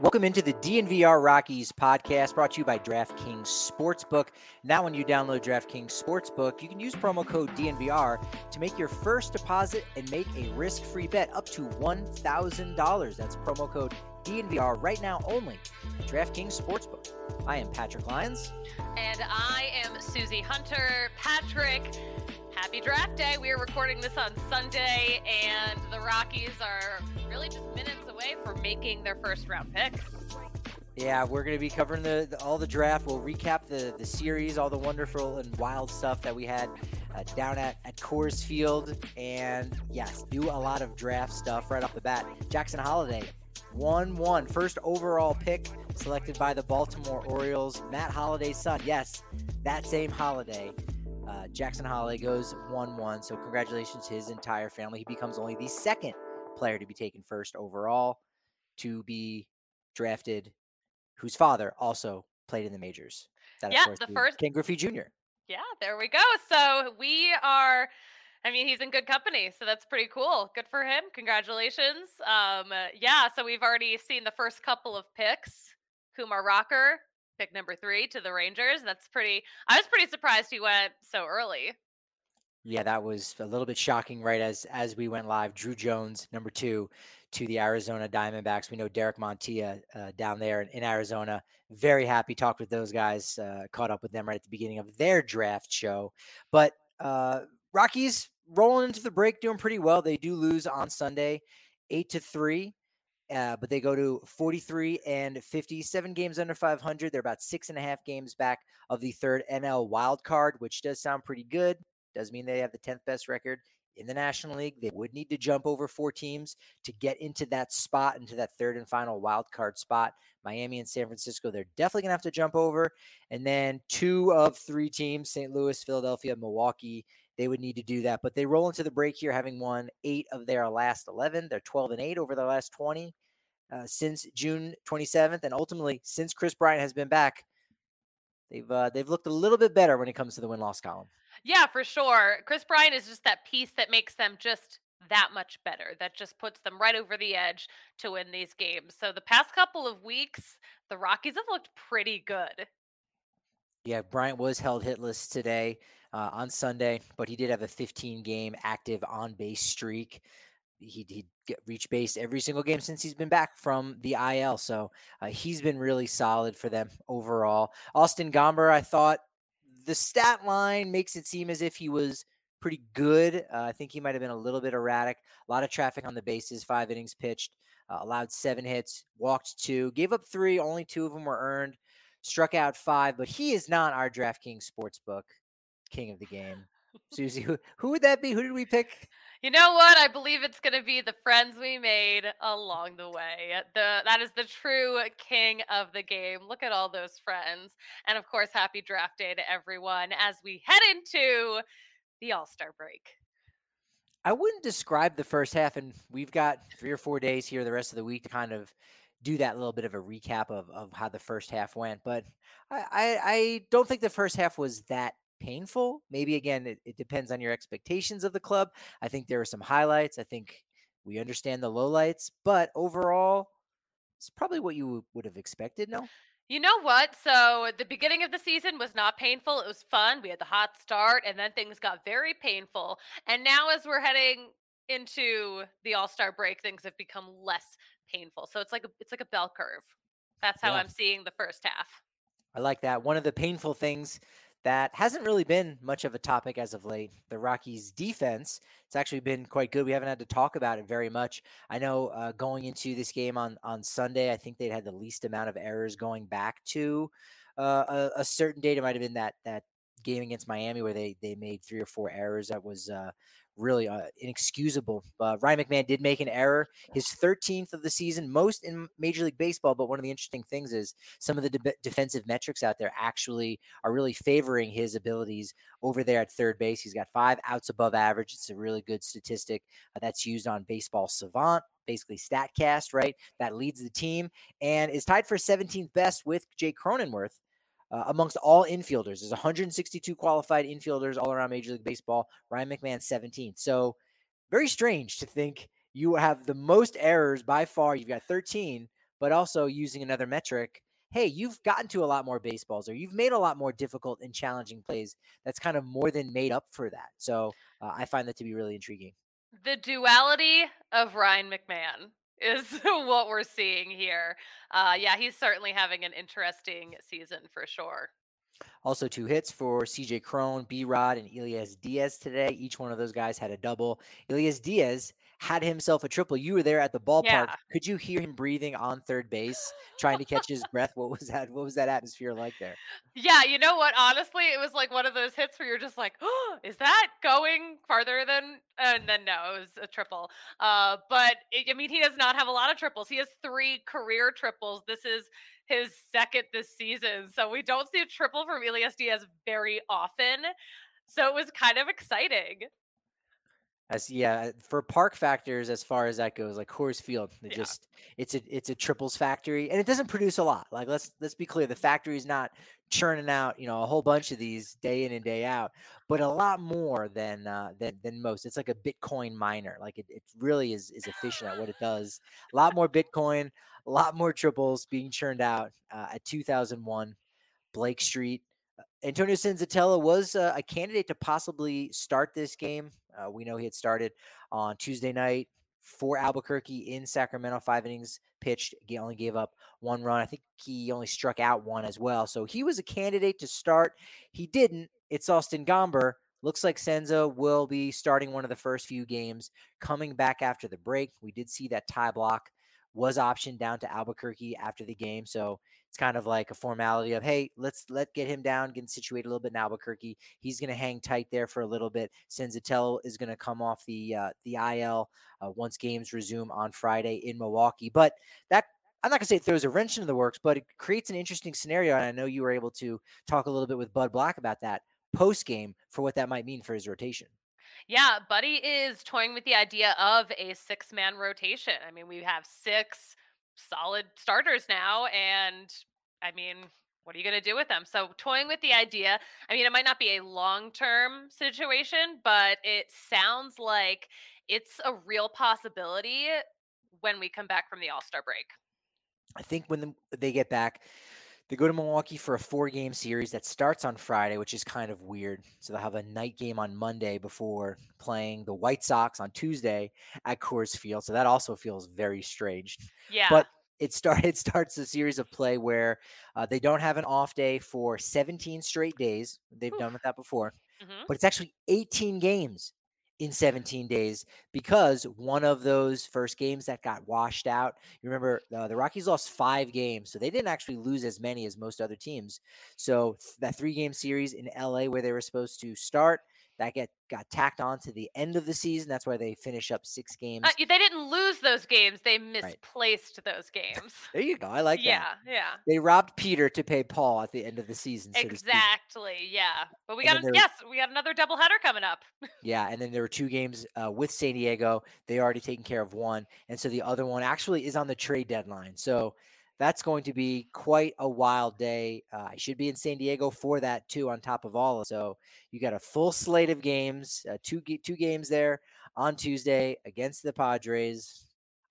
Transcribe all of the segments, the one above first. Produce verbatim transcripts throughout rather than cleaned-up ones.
Welcome into the D N V R Rockies podcast, brought to you by DraftKings Sportsbook. Now when you download DraftKings Sportsbook, you can use promo code D N V R to make your first deposit and make a risk-free bet up to one thousand dollars. That's promo code D N V R right now only at DraftKings Sportsbook. I am Patrick Lyons. And I am Susie Hunter. Patrick, happy draft day. We are recording this on Sunday, and the Rockies are really just minutes away from making their first round pick. Yeah, we're going to be covering the, the all the draft. We'll recap the, the series, all the wonderful and wild stuff that we had uh, down at, at Coors Field. And yes, do a lot of draft stuff right off the bat. Jackson Holliday, one one, first overall pick, selected by the Baltimore Orioles. Matt Holliday's son. Yes, that same Holliday. Uh, Jackson Holliday goes one one, so congratulations to his entire family. He becomes only the second player to be taken first overall to be drafted, whose father also played in the majors. That, yeah, of course, the first Ken Griffey Junior Yeah, there we go. So we are, I mean, he's in good company, so that's pretty cool. Good for him. Congratulations. Um, yeah, so we've already seen the first couple of picks. Kumar Rocker, pick number three to the Rangers. That's pretty, I was pretty surprised he went so early. Yeah, that was a little bit shocking, right? As, as we went live, Druw Jones, number two to the Arizona Diamondbacks. We know Derek Montilla uh, down there in, in Arizona, very happy, talked with those guys, uh, caught up with them right at the beginning of their draft show, but uh, Rockies rolling into the break, doing pretty well. They do lose on Sunday, eight to three. Uh, but they go to forty-three and fifty, seven games under five hundred. They're about six and a half games back of the third N L wild card, which does sound pretty good. Does mean they have the tenth best record in the National League. They would need to jump over four teams to get into that spot, into that third and final wild card spot. Miami and San Francisco, they're definitely going to have to jump over. And then two of three teams, Saint Louis, Philadelphia, Milwaukee, they would need to do that. But they roll into the break here, having won eight of their last eleven. They're twelve and eight over their last twenty uh, since June twenty-seventh. And ultimately, since Chris Bryant has been back, they've uh, they've looked a little bit better when it comes to the win-loss column. Yeah, for sure. Chris Bryant is just that piece that makes them just that much better. That just puts them right over the edge to win these games. So the past couple of weeks, the Rockies have looked pretty good. Yeah, Bryant was held hitless today uh, on Sunday, but he did have a fifteen-game active on-base streak. He he reached base every single game since he's been back from the I L, so uh, he's been really solid for them overall. Austin Gomber, I thought the stat line makes it seem as if he was pretty good. Uh, I think he might have been a little bit erratic. A lot of traffic on the bases, five innings pitched, uh, allowed seven hits, walked two, gave up three, only two of them were earned. Struck out five, but he is not our DraftKings Sportsbook king of the game. Susie, who, who would that be? Who did we pick? You know what? I believe it's going to be the friends we made along the way. The That is the true king of the game. Look at all those friends. And, of course, happy draft day to everyone as we head into the All-Star break. I wouldn't describe the first half, and we've got three or four days here the rest of the week to kind of do that little bit of a recap of, of how the first half went. But I, I, I don't think the first half was that painful. Maybe, again, it, it depends on your expectations of the club. I think there were some highlights. I think we understand the lowlights. But overall, it's probably what you would have expected, no? You know what? So the beginning of the season was not painful. It was fun. We had the hot start, and then things got very painful. And now as we're heading into the All-Star break, things have become less painful. So it's like a, it's like a bell curve. That's how yeah. I'm seeing the first half. I like that. One of the painful things that hasn't really been much of a topic as of late, the Rockies' defense. It's actually been quite good. We haven't had to talk about it very much. I know uh, going into this game on, on Sunday, I think they'd had the least amount of errors going back to uh, a, a certain date. It might have been that that game against Miami where they they made three or four errors. That was uh, really uh, inexcusable. Uh, Ryan McMahon did make an error, his thirteenth of the season, most in Major League Baseball. But one of the interesting things is some of the de- defensive metrics out there actually are really favoring his abilities over there at third base. He's got five outs above average. It's a really good statistic uh, that's used on Baseball Savant, basically StatCast, right? That leads the team and is tied for seventeenth best with Jay Cronenworth. Uh, amongst all infielders, there's one hundred sixty-two qualified infielders all around Major League Baseball. Ryan McMahon, seventeenth. So very strange to think you have the most errors by far. You've got thirteen, but also using another metric. Hey, you've gotten to a lot more baseballs or you've made a lot more difficult and challenging plays. That's kind of more than made up for that. So uh, I find that to be really intriguing. The duality of Ryan McMahon is what we're seeing here. Uh, yeah, he's certainly having an interesting season for sure. Also two hits for C J. Cron, B-Rod, and Elias Diaz today. Each one of those guys had a double. Elias Diaz had himself a triple. You were there at the ballpark. Yeah. Could you hear him breathing on third base, trying to catch his breath? What was that? What was that atmosphere like there? Yeah, you know what? Honestly, it was like one of those hits where you're just like, oh, is that going farther than, and then no, it was a triple. Uh, but it, I mean, he does not have a lot of triples. He has three career triples. This is his second this season. So we don't see a triple from Elias Diaz very often. So it was kind of exciting. As yeah, for park factors, as far as that goes, like Coors Field, it yeah. just it's a it's a triples factory, and it doesn't produce a lot. Like let's let's be clear, the factory is not churning out you know a whole bunch of these day in and day out, but a lot more than uh, than than most. It's like a Bitcoin miner. Like it, it really is is efficient at what it does. A lot more Bitcoin, a lot more triples being churned out uh, at two thousand one Blake Street. Antonio Senzatella was uh, a candidate to possibly start this game. Uh, we know he had started on Tuesday night for Albuquerque in Sacramento, five innings pitched. He only gave up one run. I think he only struck out one as well. So he was a candidate to start. He didn't. It's Austin Gomber. Looks like Senza will be starting one of the first few games coming back after the break. We did see that Ty Block was optioned down to Albuquerque after the game. So it's kind of like a formality of, hey, let's let get him down, get situated a little bit in Albuquerque. He's going to hang tight there for a little bit. Senzatella is going to come off the uh, the I L uh, once games resume on Friday in Milwaukee. But that I'm not going to say it throws a wrench into the works, but it creates an interesting scenario. And I know you were able to talk a little bit with Bud Black about that post-game for what that might mean for his rotation. Yeah, Buddy is toying with the idea of a six-man rotation. I mean, we have six solid starters now, and I mean, what are you going to do with them? So toying with the idea. I mean, it might not be a long-term situation, but it sounds like it's a real possibility when we come back from the All-Star break. I think when the, they get back, they go to Milwaukee for a four-game series that starts on Friday, which is kind of weird. So they'll have a night game on Monday before playing the White Sox on Tuesday at Coors Field. So that also feels very strange. Yeah. But it, start, it starts a series of play where uh, they don't have an off day for seventeen straight days. They've Ooh. done with that before. Mm-hmm. But it's actually eighteen games in seventeen days because one of those first games that got washed out, you remember uh, the Rockies lost five games. So they didn't actually lose as many as most other teams. So that three game series in L A where they were supposed to start that get, got tacked on to the end of the season. That's why they finish up six games. Uh, they didn't lose those games. They misplaced right. those games. There you go. I like yeah, that. Yeah. Yeah. They robbed Peter to pay Paul at the end of the season. So exactly. Yeah. But we and got, a, yes, we got another doubleheader coming up. Yeah. And then there were two games uh, with San Diego. They already taken care of one. And so the other one actually is on the trade deadline. So that's going to be quite a wild day. Uh, I should be in San Diego for that too, on top of all. So you got a full slate of games, uh, two two games there on Tuesday against the Padres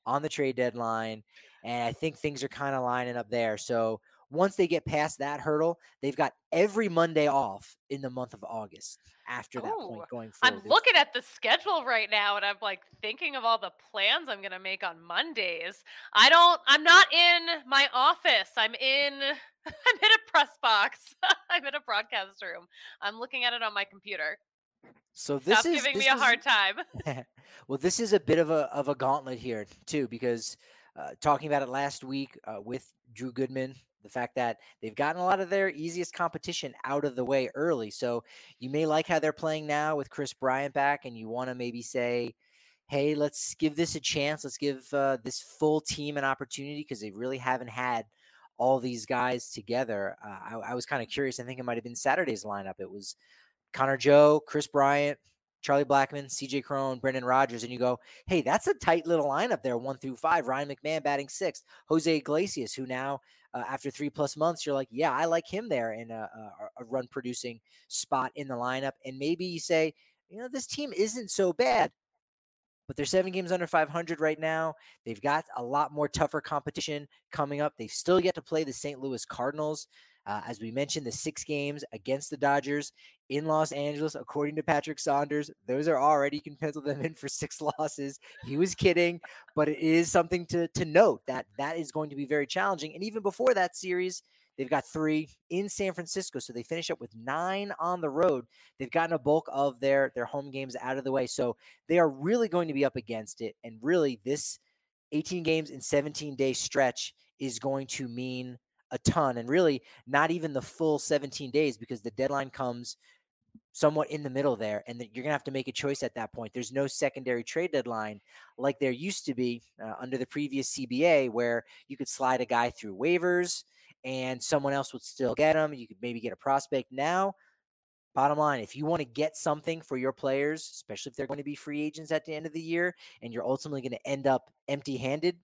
on the trade deadline, and I think things are kind of lining up there. So once they get past that hurdle, they've got every Monday off in the month of August after that oh, point going forward. I'm looking at the schedule right now, and I'm like thinking of all the plans I'm going to make on Mondays. I don't, I'm not in my office. I'm in, I'm in a press box. I'm in a broadcast room. I'm looking at it on my computer. So this Stop is giving this me a is, hard time. Well, this is a bit of a, of a gauntlet here too, because uh, talking about it last week uh, with Drew Goodman, the fact that they've gotten a lot of their easiest competition out of the way early. So you may like how they're playing now with Chris Bryant back, and you want to maybe say, hey, let's give this a chance. Let's give uh, this full team an opportunity, because they really haven't had all these guys together. Uh, I, I was kind of curious. I think it might've been Saturday's lineup. It was Connor Joe, Chris Bryant, Charlie Blackmon, C J. Cron, Brendan Rodgers, and you go, hey, that's a tight little lineup there, one through five. Ryan McMahon batting sixth. Jose Iglesias, who now, uh, after three-plus months, you're like, yeah, I like him there in a, a, a run-producing spot in the lineup. And maybe you say, you know, this team isn't so bad, but they're seven games under five hundred right now. They've got a lot more tougher competition coming up. They've still yet to play the Saint Louis Cardinals. Uh, as we mentioned, the six games against the Dodgers in Los Angeles, according to Patrick Saunders, those are already, you can pencil them in for six losses. He was kidding, but it is something to to note that that is going to be very challenging. And even before that series, they've got three in San Francisco. So they finish up with nine on the road. They've gotten a bulk of their, their home games out of the way. So they are really going to be up against it. And really this eighteen games in seventeen day stretch is going to mean a ton, and really not even the full seventeen days, because the deadline comes somewhat in the middle there, and that you're going to have to make a choice at that point. There's no secondary trade deadline like there used to be uh, under the previous C B A, where you could slide a guy through waivers and someone else would still get him. You could maybe get a prospect. Now, bottom line, if you want to get something for your players, especially if they're going to be free agents at the end of the year, and you're ultimately going to end up empty-handed,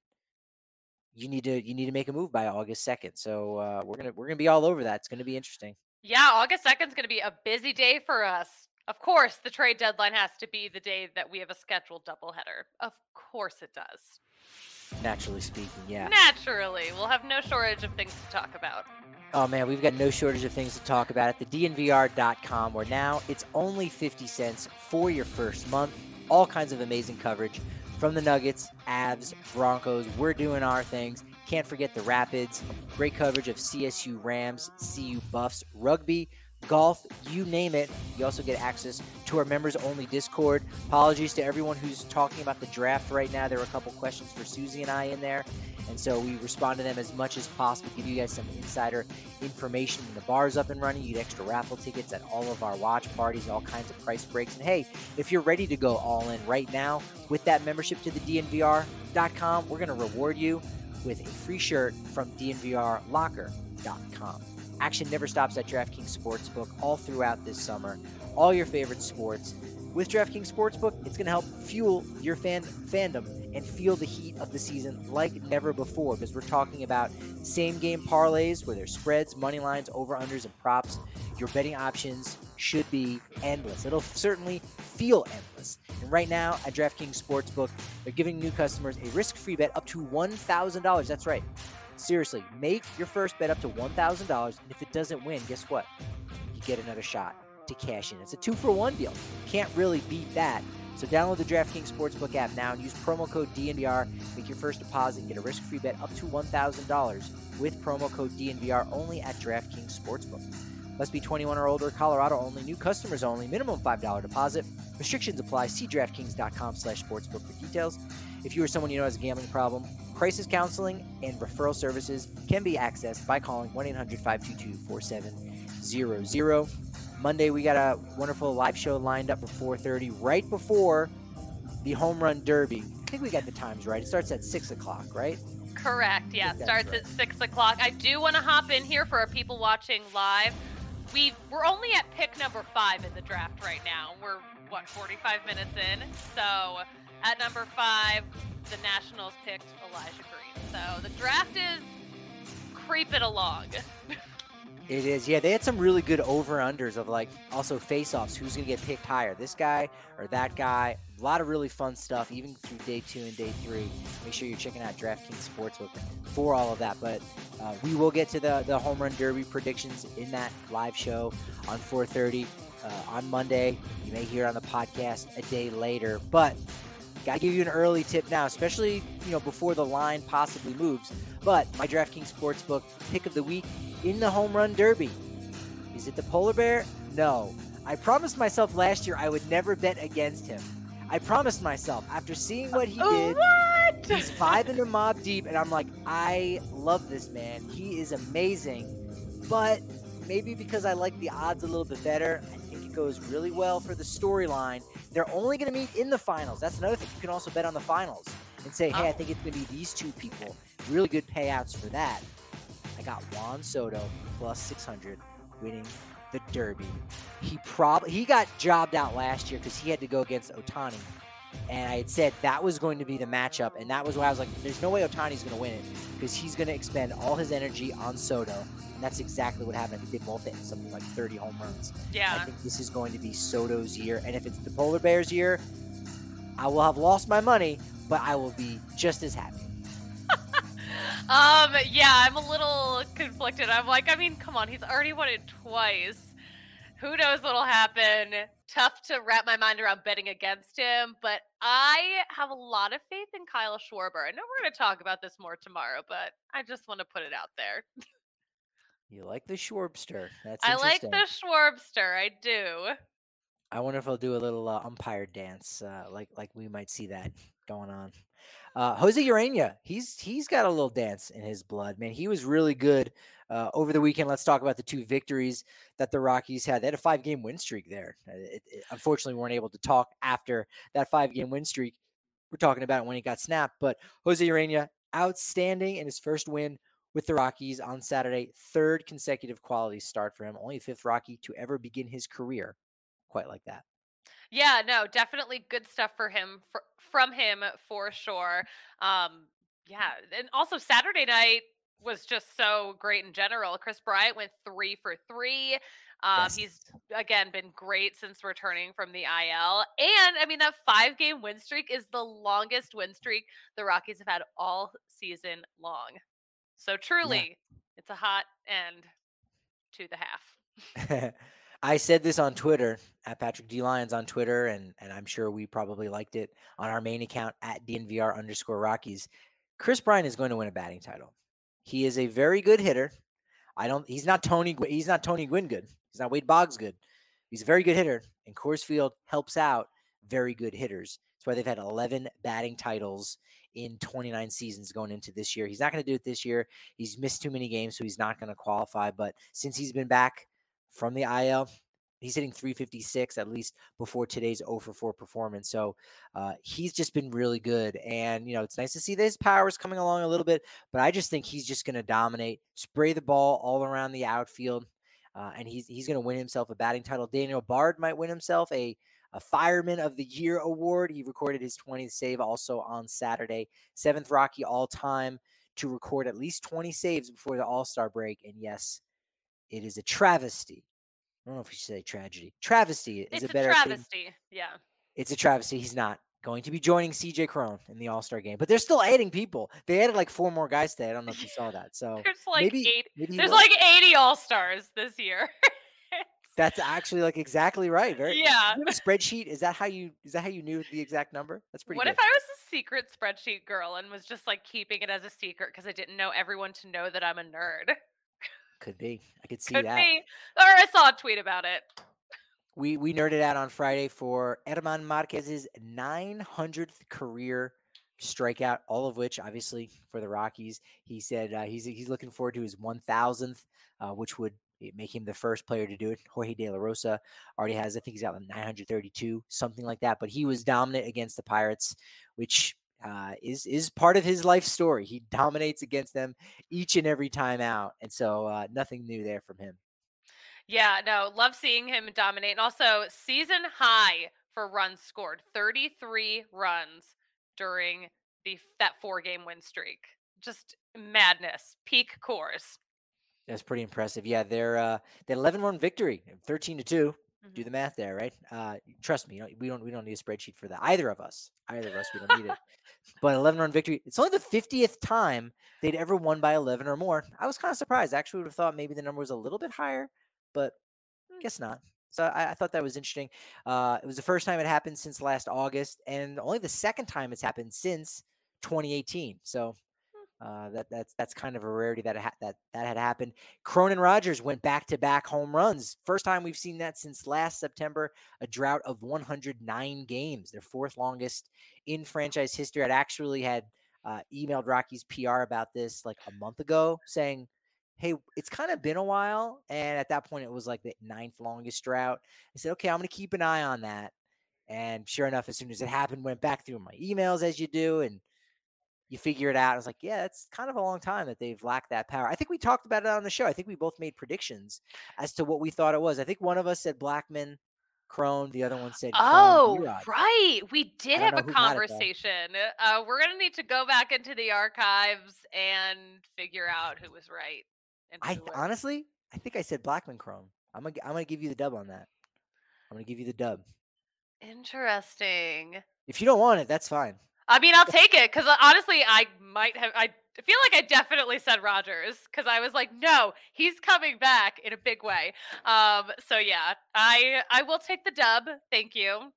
you need to you need to make a move by August second. So uh, we're gonna we're gonna be all over that. It's gonna be interesting. Yeah, August second is gonna be a busy day for us. Of course, the trade deadline has to be the day that we have a scheduled doubleheader. Of course, it does. Naturally speaking, yeah. Naturally, we'll have no shortage of things to talk about. Oh man, we've got no shortage of things to talk about at the D N V R dot com, where now it's only fifty cents for your first month. All kinds of amazing coverage. From the Nuggets, Avs, Broncos, we're doing our things. Can't forget the Rapids. Great coverage of C S U Rams, C U Buffs, rugby, golf, you name it. You also get access to our members-only Discord. Apologies to everyone who's talking about the draft right now. There were a couple questions for Susie and I in there, and so we respond to them as much as possible. Give you guys some insider information when the bar's up and running. You get extra raffle tickets at all of our watch parties, all kinds of price breaks. And hey, if you're ready to go all in right now with that membership to the D N V R dot com, we're going to reward you with a free shirt from D N V R locker dot com. Action never stops at DraftKings Sportsbook all throughout this summer. All your favorite sports. With DraftKings Sportsbook, it's going to help fuel your fan fandom and feel the heat of the season like never before, because we're talking about same-game parlays where there's spreads, money lines, over-unders, and props. Your betting options should be endless. It'll certainly feel endless. And right now at DraftKings Sportsbook, they're giving new customers a risk-free bet up to one thousand dollars. That's right. Seriously, make your first bet up to one thousand dollars, and if it doesn't win, guess what? You get another shot to cash in. It's a two-for-one deal. Can't really beat that. So download the DraftKings Sportsbook app now and use promo code D N V R. Make your first deposit and get a risk-free bet up to one thousand dollars with promo code D N V R only at DraftKings Sportsbook. Must be twenty-one or older, Colorado only, new customers only, minimum five dollars deposit. Restrictions apply. See DraftKings dot com slash sportsbook for details. If you or someone you know has a gambling problem, crisis counseling and referral services can be accessed by calling one eight hundred five two two four seven zero zero. Monday, we got a wonderful live show lined up for four thirty, right before the Home Run Derby. I think we got the times right. It starts at six o'clock, right? Correct, yeah. Starts right at six o'clock. I do want to hop in here for our people watching live. We've, we're only at pick number five in the draft right now. We're, what, forty-five minutes in? So at number five, the Nationals picked Elijah Green. So the draft is creeping along. It is. Yeah, they had some really good over-unders of, like, also face-offs. Who's going to get picked higher, this guy or that guy? A lot of really fun stuff, even through day two and day three. Make sure you're checking out DraftKings Sportsbook for all of that. But uh, we will get to the, the Home Run Derby predictions in that live show on four thirty uh, on Monday. You may hear it on the podcast a day later. But got to give you an early tip now, especially, you know, before the line possibly moves. But my DraftKings Sportsbook pick of the week in the Home Run Derby. Is it the polar bear? No. I promised myself last year I would never bet against him. I promised myself after seeing what he did. What? He's five in the mob deep, and I'm like, I love this man. He is amazing. But maybe because I like the odds a little bit better, I think it goes really well for the storyline. They're only going to meet in the finals. That's another thing. You can also bet on the finals and say, hey, oh. I think it's going to be these two people. Really good payouts for that. I got Juan Soto plus six hundred winning the Derby. He probably he got jobbed out last year because he had to go against Ohtani. And I had said that was going to be the matchup. And that was why I was like, there's no way Ohtani's going to win it because he's going to expend all his energy on Soto. And that's exactly what happened. He did both hit something like thirty home runs. Yeah. I think this is going to be Soto's year. And if it's the polar bear's year, I will have lost my money, but I will be just as happy. Um, yeah, I'm a little conflicted. I'm like, I mean, come on, he's already won it twice. Who knows what'll happen? Tough to wrap my mind around betting against him, but I have a lot of faith in Kyle Schwarber. I know we're going to talk about this more tomorrow, but I just want to put it out there. You like the Schwarbster. That's I like the Schwarbster. I do. I wonder if I'll do a little uh, umpire dance, uh, like like we might see that going on. Uh, Jose Ureña, he's he's got a little dance in his blood, man. He was really good uh, over the weekend. Let's talk about the two victories that the Rockies had. They had a five-game win streak there. It, it, unfortunately, we weren't able to talk after that five-game win streak. We're talking about it when it got snapped. But Jose Ureña, outstanding in his first win with the Rockies on Saturday. Third consecutive quality start for him. Only fifth Rocky to ever begin his career quite like that. Yeah, no, definitely good stuff for him, for, from him for sure. Um, yeah, and also Saturday night was just so great in general. Chris Bryant went three for three. Um, yes. He's, again, been great since returning from the I L. And, I mean, that five-game win streak is the longest win streak the Rockies have had all season long. So, truly, yeah. It's a hot end to the half. I said this on Twitter, at Patrick D. Lyons on Twitter, and, and I'm sure we probably liked it on our main account, at D N V R underscore Rockies. Chris Bryant is going to win a batting title. He is a very good hitter. I don't. He's not Tony. He's not Tony Gwynn good. He's not Wade Boggs good. He's a very good hitter, and Coors Field helps out very good hitters. That's why they've had eleven batting titles in twenty-nine seasons going into this year. He's not going to do it this year. He's missed too many games, so he's not going to qualify. But since he's been back from the I L, he's hitting three fifty-six, at least before today's oh for four performance. So uh, he's just been really good. And, you know, it's nice to see that his power is coming along a little bit, but I just think he's just going to dominate, spray the ball all around the outfield, uh, and he's he's going to win himself a batting title. Daniel Bard might win himself a, a Fireman of the Year award. He recorded his twentieth save also on Saturday. Seventh Rocky all-time to record at least twenty saves before the All-Star break. And, yes, it is a travesty. I don't know if we should say tragedy. Travesty is it's a better travesty. thing. It's a travesty, yeah. It's a travesty. He's not going to be joining C J. Cron in the All-Star game. But they're still adding people. They added like four more guys today. I don't know if you saw that. So There's like, maybe, eight, maybe there's like eighty All-Stars this year. That's actually like exactly right. Very, yeah. You have a spreadsheet? Is that how you is that how you knew the exact number? That's pretty What good. If I was a secret spreadsheet girl and was just like keeping it as a secret because I didn't know everyone to know that I'm a nerd? Could be. I could see could that. Be. Or I saw a tweet about it. We we nerded out on Friday for Herman Marquez's nine hundredth career strikeout, all of which, obviously, for the Rockies. He said uh, he's he's looking forward to his one thousandth, uh, which would make him the first player to do it. Jorge De La Rosa already has, I think he's got like nine hundred thirty-two, something like that. But he was dominant against the Pirates, which uh, is, is part of his life story. He dominates against them each and every time out. And so uh, nothing new there from him. Yeah, no, love seeing him dominate. And also season high for runs scored, thirty-three runs during the, that four game win streak. Just madness, peak Coors. That's pretty impressive. Yeah, they're uh, that eleven-run victory, thirteen to two. Mm-hmm. Do the math there, right? Uh, trust me, you know, we don't we don't need a spreadsheet for that. Either of us, either of us, we don't need it. But eleven-run victory. It's only the fiftieth time they'd ever won by eleven or more. I was kind of surprised. I actually would have thought maybe the number was a little bit higher, but I guess not. So I, I thought that was interesting. Uh, it was the first time it happened since last August, and only the second time it's happened since twenty eighteen. So uh, that that's that's kind of a rarity that it ha- that that had happened. Cron and Rogers went back to back home runs. First time we've seen that since last September. A drought of one hundred nine games, their fourth longest in franchise history. I'd actually had uh, emailed Rockies P R about this like a month ago, saying, hey, it's kind of been a while. And at that point, it was like the ninth longest drought. I said, okay, I'm going to keep an eye on that. And sure enough, as soon as it happened, went back through my emails as you do, and you figure it out. I was like, yeah, that's kind of a long time that they've lacked that power. I think we talked about it on the show. I think we both made predictions as to what we thought it was. I think one of us said Blackmon, Cron, the other one said Cron, oh, B-Rod. Right. We did have a conversation. Uh, we're going to need to go back into the archives and figure out who was right. I th- honestly, I think I said Blackmon, Cron. I'm gonna, I'm gonna give you the dub on that. I'm gonna give you the dub. Interesting. If you don't want it, that's fine. I mean, I'll take it because honestly, I might have. I feel like I definitely said Rogers because I was like, no, he's coming back in a big way. Um, so yeah, I, I will take the dub. Thank you.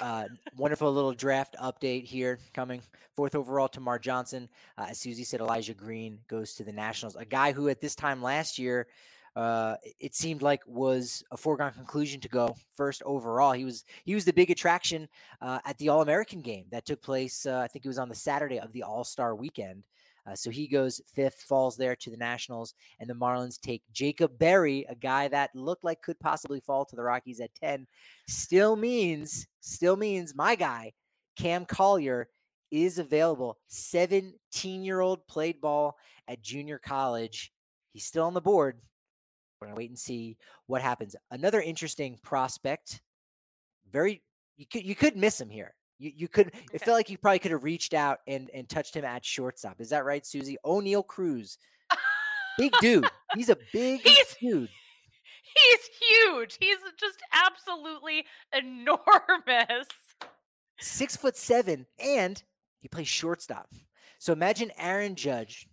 uh, wonderful little draft update here coming. Fourth overall, Tamar Johnson. Uh, as Susie said, Elijah Green goes to the Nationals, a guy who at this time last year, uh, it seemed like was a foregone conclusion to go first overall. He was he was the big attraction uh, at the All-American game that took place, uh, I think it was on the Saturday of the All-Star weekend. Uh, so he goes fifth, falls there to the Nationals, and the Marlins take Jacob Berry, a guy that looked like could possibly fall to the Rockies at ten. Still means, still means my guy, Cam Collier, is available. seventeen-year-old played ball at junior college. He's still on the board. We're going to wait and see what happens. Another interesting prospect. Very, you could, you could miss him here. You you could it okay. felt like you probably could have reached out and, and touched him at shortstop. Is that right, Susie? Oneil Cruz, big dude. He's a big he's, dude. He's huge. He's just absolutely enormous. Six foot seven, and he plays shortstop. So imagine Aaron Judge.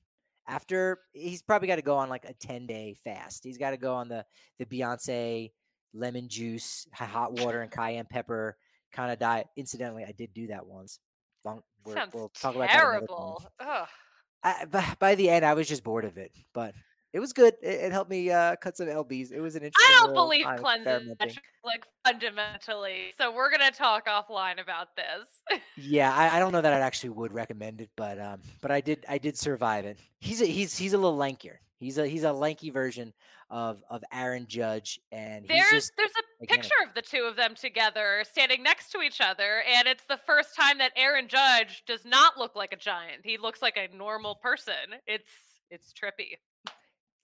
After he's probably got to go on like a ten day fast. He's got to go on the the Beyonce lemon juice, hot water, and cayenne pepper kind of diet. Incidentally, I did do that once. Long, we're, Sounds we'll talk about terrible. That I, by, by the end, I was just bored of it, but it was good. It, it helped me uh, cut some L Bs. It was an interesting. I don't believe cleansing like fundamentally. So we're gonna talk offline about this. yeah, I, I don't know that I actually would recommend it, but um, but I did I did survive it. He's a, he's he's a little lankier. He's a he's a lanky version of of Aaron Judge, and he's there's just, there's a picture it. Of the two of them together standing next to each other, and it's the first time that Aaron Judge does not look like a giant. He looks like a normal person. It's it's trippy.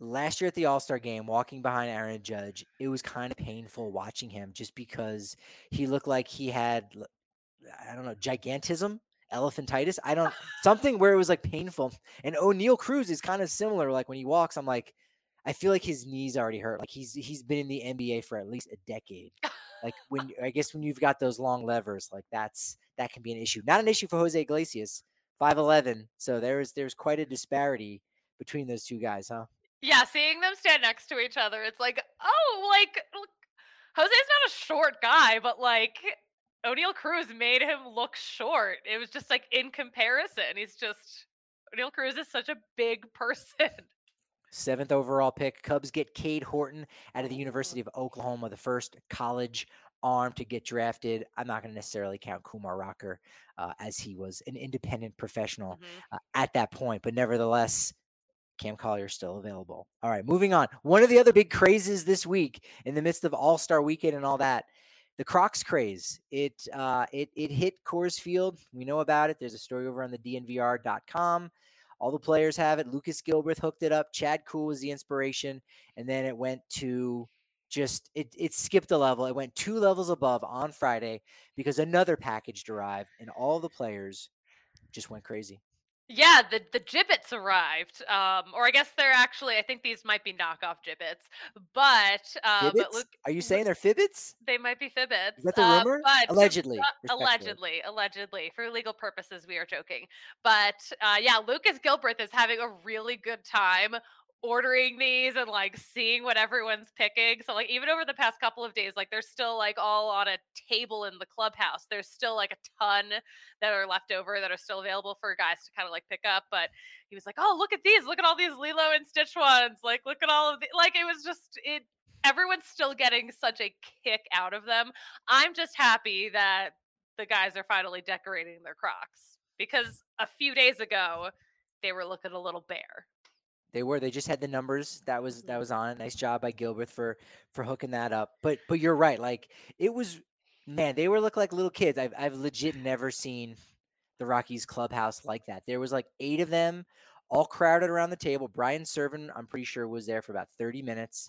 Last year at the All-Star game, walking behind Aaron Judge, it was kind of painful watching him just because he looked like he had I don't know gigantism. Elephantitis. I don't something where it was like painful. And Oneil Cruz is kind of similar. Like when he walks, I'm like, I feel like his knees already hurt. Like he's he's been in the N B A for at least a decade. Like when I guess when you've got those long levers, like that's that can be an issue. Not an issue for Jose Iglesias, five eleven. So there is there's quite a disparity between those two guys, huh? Yeah, seeing them stand next to each other, it's like, oh, like look, Jose's not a short guy, but like Oneil Cruz made him look short. It was just like in comparison. He's just Oneil Cruz is such a big person. Seventh overall pick. Cubs get Cade Horton out of the University of Oklahoma, the first college arm to get drafted. I'm not going to necessarily count Kumar Rocker uh, as he was an independent professional mm-hmm. uh, at that point, but nevertheless, Cam Collier still available. All right, moving on. One of the other big crazes this week in the midst of All-Star Weekend and all that. The Crocs craze, it uh, it it hit Coors Field. We know about it. There's a story over on the D N V R dot com. All the players have it. Lucas Gilbreth hooked it up. Chad Kuhl was the inspiration. And then it went to just, it it skipped a level. It went two levels above on Friday because another package arrived and all the players just went crazy. Yeah, the, the gibbets arrived. Um, or I guess they're actually, I think these might be knockoff gibbets. But, uh, but look, are you saying they're fibbits? They might be fibbits. Is that the rumor? Uh, but allegedly. Uh, allegedly. Allegedly. For legal purposes, we are joking. But uh, yeah, Lucas Gilbreth is having a really good time ordering these and like seeing what everyone's picking. So like even over the past couple of days, like they're still like all on a table in the clubhouse. There's still like a ton that are left over that are still available for guys to kind of like pick up. But he was like, oh, look at these. Look at all these Lilo and Stitch ones. Like, look at all of the, like, it was just, it, everyone's still getting such a kick out of them. I'm just happy that the guys are finally decorating their Crocs, because a few days ago they were looking a little bare. They were. They just had the numbers. That was that was on. Nice job by Gilbreth for for hooking that up. But but you're right. Like it was, man. They were look like little kids. I've I've legit never seen the Rockies clubhouse like that. There was like eight of them, all crowded around the table. Brian Servan, I'm pretty sure, was there for about thirty minutes.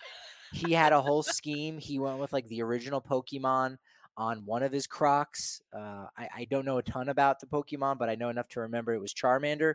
He had a whole scheme. He went with like the original Pokemon on one of his Crocs. Uh, I I don't know a ton about the Pokemon, but I know enough to remember it was Charmander,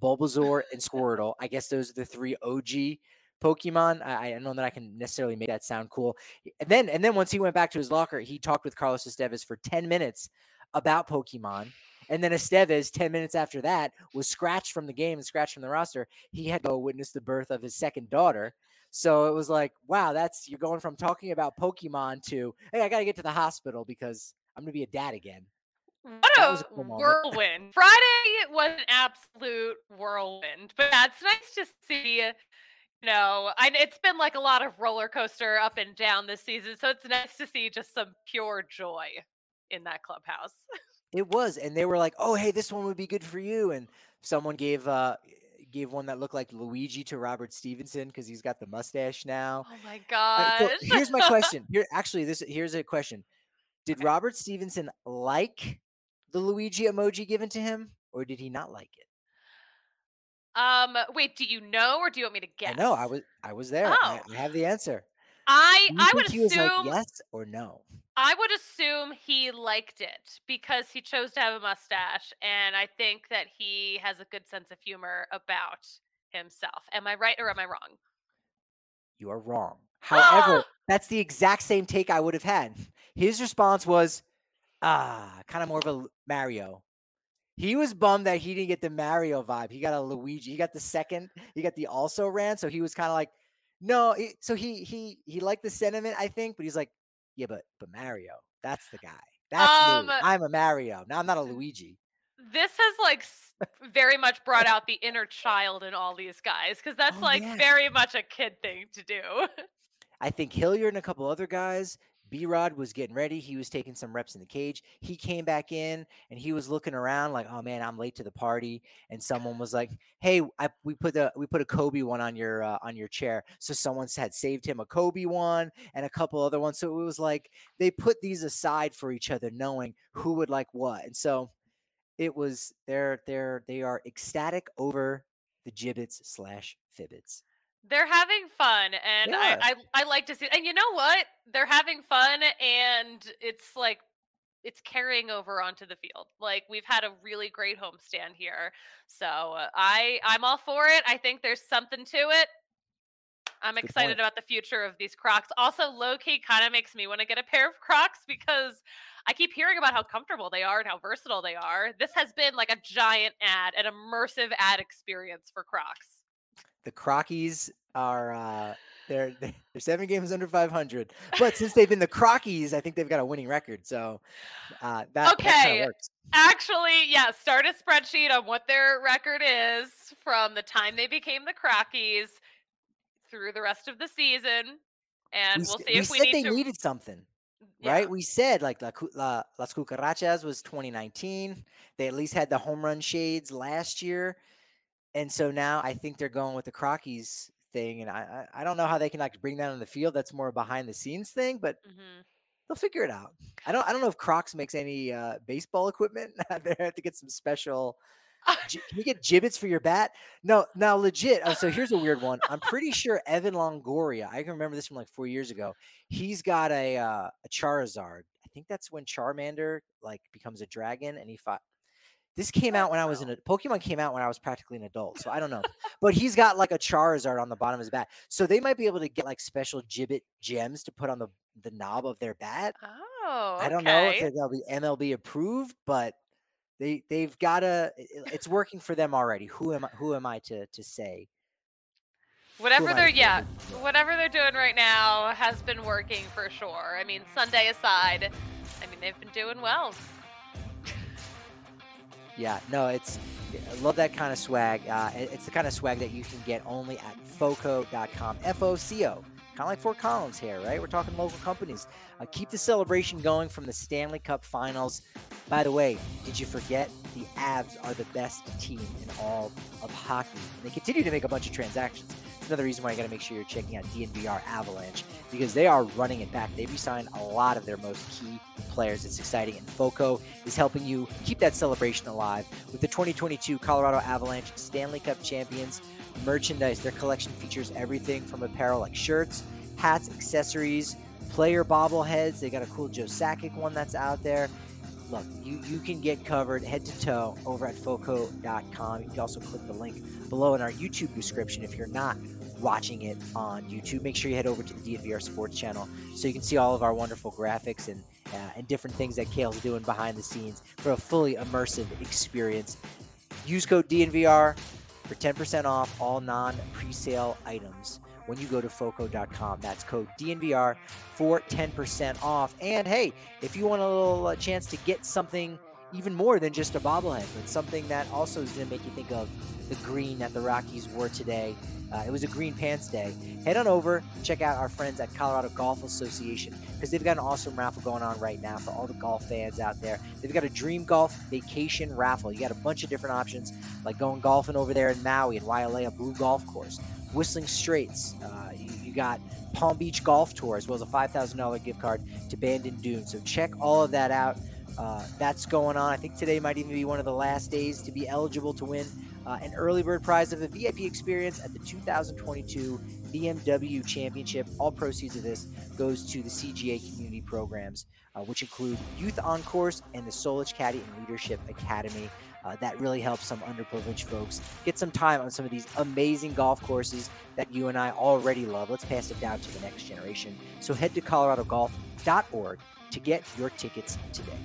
Bulbasaur, and Squirtle. I guess those are the three O G Pokemon. I, I don't know that I can necessarily make that sound cool. And then, and then once he went back to his locker, he talked with Carlos Estevez for ten minutes about Pokemon. And then Estevez, ten minutes after that, was scratched from the game and scratched from the roster. He had to go witness the birth of his second daughter. So it was like, wow, that's, you're going from talking about Pokemon to, hey, I got to get to the hospital because I'm going to be a dad again. What a whirlwind. Friday was an absolute whirlwind, but that's nice to see. You know, I, it's been like a lot of roller coaster up and down this season, so it's nice to see just some pure joy in that clubhouse. It was, and they were like, oh, hey, this one would be good for you. And someone gave uh, gave one that looked like Luigi to Robert Stevenson because he's got the mustache now. Oh, my God. Uh, so here's my question. Here, actually, this here's a question. Did okay. Robert Stevenson like the Luigi emoji given to him, or did he not like it? Um, wait, do you know, or do you want me to guess? I know, I was, I was there. Oh. I, I have the answer. I, I would assume was like yes or no. I would assume he liked it because he chose to have a mustache, and I think that he has a good sense of humor about himself. Am I right or am I wrong? You are wrong. However, that's the exact same take I would have had. His response was, ah, kind of more of a Mario. He was bummed that he didn't get the Mario vibe. He got a Luigi. He got the second. He got the also ran. So he was kind of like, no. It, so he he he liked the sentiment, I think. But he's like, yeah, but but Mario. That's the guy. That's um, me. I'm a Mario. Now I'm not a Luigi. This has like very much brought out the inner child in all these guys, because that's oh, like yeah. very much a kid thing to do. I think Hilliard and a couple other guys. B-Rod was getting ready. He was taking some reps in the cage. He came back in and he was looking around like, oh man, I'm late to the party. And someone was like, hey, I, we put the, we put a Kobe one on your, uh, on your chair. So someone had saved him a Kobe one and a couple other ones. So it was like, they put these aside for each other, knowing who would like what. And so it was they're, they're, they are ecstatic over the gibbets slash fibbits. They're having fun, and yeah. I, I I like to see. And you know what? They're having fun, and it's like it's carrying over onto the field. Like we've had a really great homestand here, so I I'm all for it. I think there's something to it. I'm Good excited point. about the future of these Crocs. Also, low key kind of makes me want to get a pair of Crocs because I keep hearing about how comfortable they are and how versatile they are. This has been like a giant ad, an immersive ad experience for Crocs. The Crockies are uh, they're they're seven games under five hundred, but since they've been the Crockies, I think they've got a winning record. So uh, that okay, that kinda works. Actually, yeah, start a spreadsheet on what their record is from the time they became the Crockies through the rest of the season, and we, we'll see we if we need they to... needed something. Yeah. Right, we said like La, La, Las Cucarachas was twenty nineteen. They at least had the home run shades last year. And so now I think they're going with the Crockies thing. And I I don't know how they can like bring that on the field. That's more a behind the scenes thing, but mm-hmm. they'll figure it out. I don't I don't know if Crocs makes any uh, baseball equipment. They have to get some special. Can you get gibbets for your bat? No, now legit. Oh, so here's a weird one. I'm pretty sure Evan Longoria, I can remember this from like four years ago. He's got a, uh, a Charizard. I think that's when Charmander like becomes a dragon and he fought. This came out when I was in a Pokemon came out when I was practically an adult. So I don't know, but he's got like a Charizard on the bottom of his bat. So they might be able to get like special gibbet gems to put on the, the knob of their bat. Oh, okay. I don't know if they'll be M L B approved, but they, they've got a, it's working for them already. Who am I, who am I to, to say? Whatever they're, yeah, whatever they're doing right now has been working for sure. I mean, Sunday aside, I mean, they've been doing well. Yeah, no, it's, I love that kind of swag. Uh, it's the kind of swag that you can get only at foco dot com, F O C O. Kind of like Fort Collins here, right? We're talking local companies. Uh, keep the celebration going from the Stanley Cup Finals. By the way, did you forget the Avs are the best team in all of hockey? They continue to make a bunch of transactions. It's another reason why you got to make sure you're checking out D N V R Avalanche, because they are running it back. They've resigned a lot of their most key players. It's exciting, and FOCO is helping you keep that celebration alive with the twenty twenty-two Colorado Avalanche Stanley Cup champions merchandise. Their collection features everything from apparel like shirts, hats, accessories, player bobbleheads. They got a cool Joe Sakic one that's out there. Look, you, you can get covered head to toe over at foco dot com. You can also click the link below in our YouTube description if you're not watching it on YouTube. Make sure you head over to the D N V R Sports channel so you can see all of our wonderful graphics and uh, and different things that Kale's doing behind the scenes for a fully immersive experience. Use code D N V R for ten percent off all non-presale items when you go to foco dot com. That's code D N V R for ten percent off. And hey, if you want a little uh, chance to get something even more than just a bobblehead, but something that also is going to make you think of the green that the Rockies wore today. Uh, it was a green pants day. Head on over, check out our friends at Colorado Golf Association, because they've got an awesome raffle going on right now for all the golf fans out there. They've got a dream golf vacation raffle. You got a bunch of different options, like going golfing over there in Maui at Wailea Blue Golf Course, Whistling Straits. Uh, you, you got Palm Beach Golf Tour, as well as a five thousand dollars gift card to Bandon Dunes. So check all of that out. Uh, that's going on. I think today might even be one of the last days to be eligible to win Uh, an early bird prize of a V I P experience at the two thousand twenty-two B M W Championship. All proceeds of this goes to the C G A community programs, uh, which include Youth on Course and the Solich Caddy and Leadership Academy. Uh, that really helps some underprivileged folks get some time on some of these amazing golf courses that you and I already love. Let's pass it down to the next generation. So head to colorado golf dot org to get your tickets today.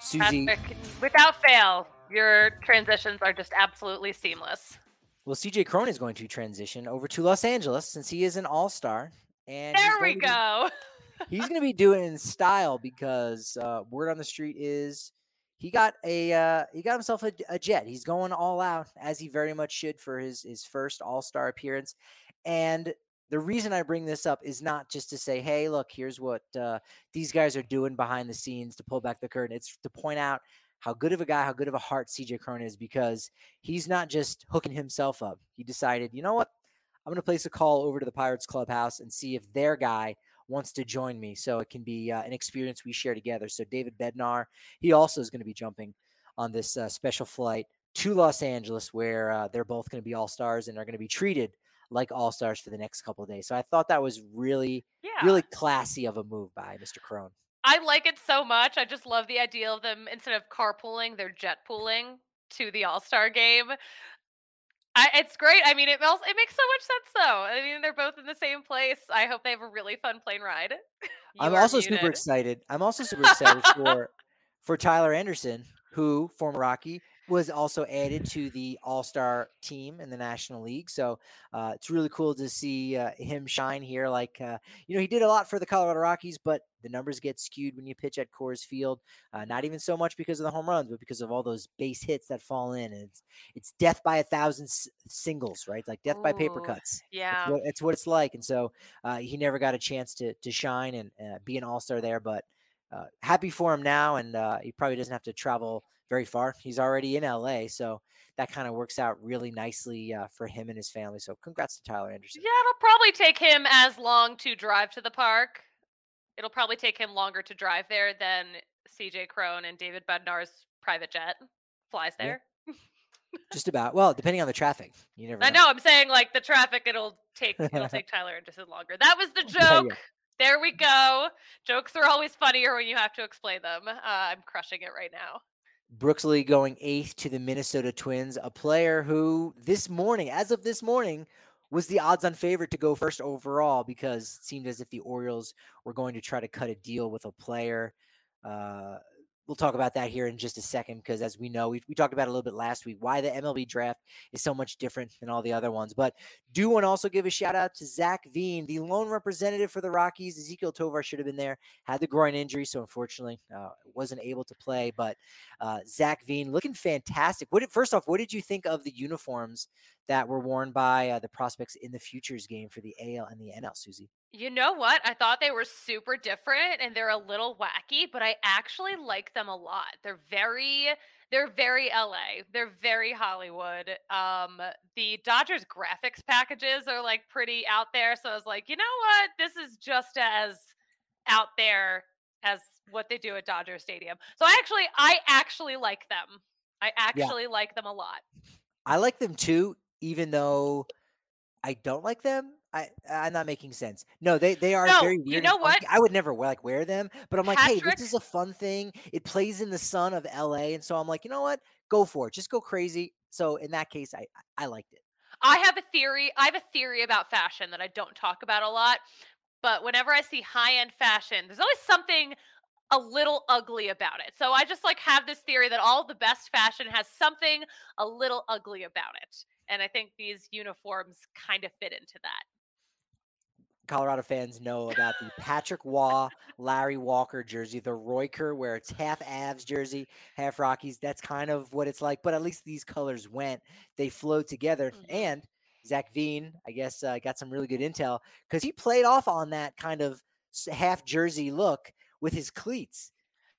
Susie, Patrick, without fail, your transitions are just absolutely seamless. Well, C J. Cron is going to transition over to Los Angeles since he is an all-star. And there we go. Be, he's going to be doing it in style, because uh, word on the street is he got a uh, he got himself a, a jet. He's going all out, as he very much should, for his his first all-star appearance. And the reason I bring this up is not just to say, hey, look, here's what uh, these guys are doing behind the scenes to pull back the curtain. It's to point out how good of a guy, how good of a heart C J. Cron is, because he's not just hooking himself up. He decided, you know what? I'm going to place a call over to the Pirates clubhouse and see if their guy wants to join me, so it can be uh, an experience we share together. So David Bednar, he also is going to be jumping on this uh, special flight to Los Angeles, where uh, they're both going to be all-stars and are going to be treated like all-stars for the next couple of days. So I thought that was really, yeah. really classy of a move by Mister Cron. I like it so much. I just love the idea of them, instead of carpooling, they're jetpooling to the All-Star game. I, it's great. I mean, it, also, it makes so much sense, though. I mean, they're both in the same place. I hope they have a really fun plane ride. I'm also muted. super excited. I'm also super excited for for Tyler Anderson, who, former Rocky, was also added to the All-Star team in the National League. So uh, it's really cool to see uh, him shine here. Like, uh, you know, he did a lot for the Colorado Rockies, but the numbers get skewed when you pitch at Coors Field. Uh, not even so much because of the home runs, but because of all those base hits that fall in. And it's, it's death by a thousand s- singles, right? It's like death Ooh, by paper cuts. Yeah. It's what, it's what it's like. And so uh, he never got a chance to to shine and uh, be an All-Star there, but uh, happy for him now. And uh, he probably doesn't have to travel very far. He's already in L A, so that kind of works out really nicely uh, for him and his family. So congrats to Tyler Anderson. Yeah, it'll probably take him as long to drive to the park. It'll probably take him longer to drive there than C J. Cron and David Bednar's private jet flies there. Yeah. Just about. Well, depending on the traffic. You never know. I know. I'm saying, like, the traffic, it'll take it'll take Tyler Anderson longer. That was the joke. Yeah, yeah. There we go. Jokes are always funnier when you have to explain them. Uh, I'm crushing it right now. Brooks Lee going eighth to the Minnesota Twins, a player who this morning, as of this morning, was the odds on favorite to go first overall because it seemed as if the Orioles were going to try to cut a deal with a player. Uh, we'll talk about that here in just a second because, as we know, we, we talked about it a little bit last week, why the M L B draft is so much different than all the other ones. But do want to also give a shout-out to Zach Veen, the lone representative for the Rockies. Ezekiel Tovar should have been there, had the groin injury, so unfortunately uh, wasn't able to play. But uh, Zach Veen looking fantastic. What did, first off, what did you think of the uniforms that were worn by uh, the prospects in the futures game for the A L and the N L, Susie? You know what? I thought they were super different and they're a little wacky, but I actually like them a lot. They're very, they're very L A. They're very Hollywood. Um, the Dodgers graphics packages are like pretty out there. So I was like, you know what? This is just as out there as what they do at Dodger Stadium. So I actually, I actually like them. I actually yeah. like them a lot. I like them too. Even though I don't like them, I, I'm not making sense. No, they, they are no, very weird. You know what? I would never like wear them, but I'm like, Patrick, hey, this is a fun thing. It plays in the sun of L A. And so I'm like, you know what? Go for it. Just go crazy. So in that case, I, I liked it. I have a theory. I have a theory about fashion that I don't talk about a lot, but whenever I see high-end fashion, there's always something a little ugly about it. So I just like have this theory that all the best fashion has something a little ugly about it. And I think these uniforms kind of fit into that. Colorado fans know about the Patrick Waugh, Larry Walker jersey, the Royker, where it's half Avs jersey, half Rockies. That's kind of what it's like, but at least these colors went. They flowed together. Mm-hmm. And Zach Veen, I guess, uh, got some really good intel because he played off on that kind of half jersey look with his cleats.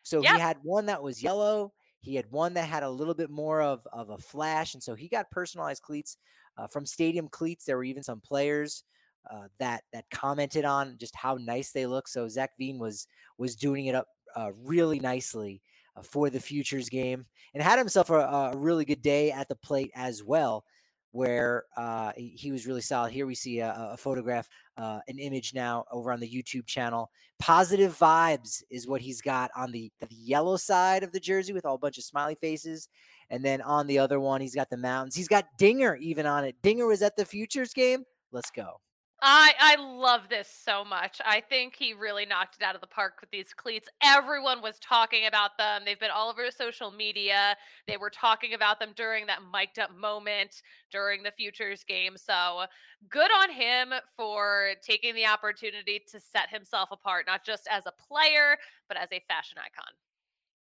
So yep. He had one that was yellow. He had one that had a little bit more of, of a flash. And so he got personalized cleats uh, from stadium cleats. There were even some players uh, that, that commented on just how nice they look. So Zach Veen was, was doing it up uh, really nicely uh, for the futures game and had himself a, a really good day at the plate as well, where uh, he was really solid. Here we see a, a photograph, uh, an image now over on the YouTube channel. Positive vibes is what he's got on the, the yellow side of the jersey with all a bunch of smiley faces. And then on the other one, he's got the mountains. He's got Dinger even on it. Dinger was at the futures game. Let's go. I, I love this so much. I think he really knocked it out of the park with these cleats. Everyone was talking about them. They've been all over social media. They were talking about them during that mic'd up moment during the futures game. So good on him for taking the opportunity to set himself apart, not just as a player, but as a fashion icon.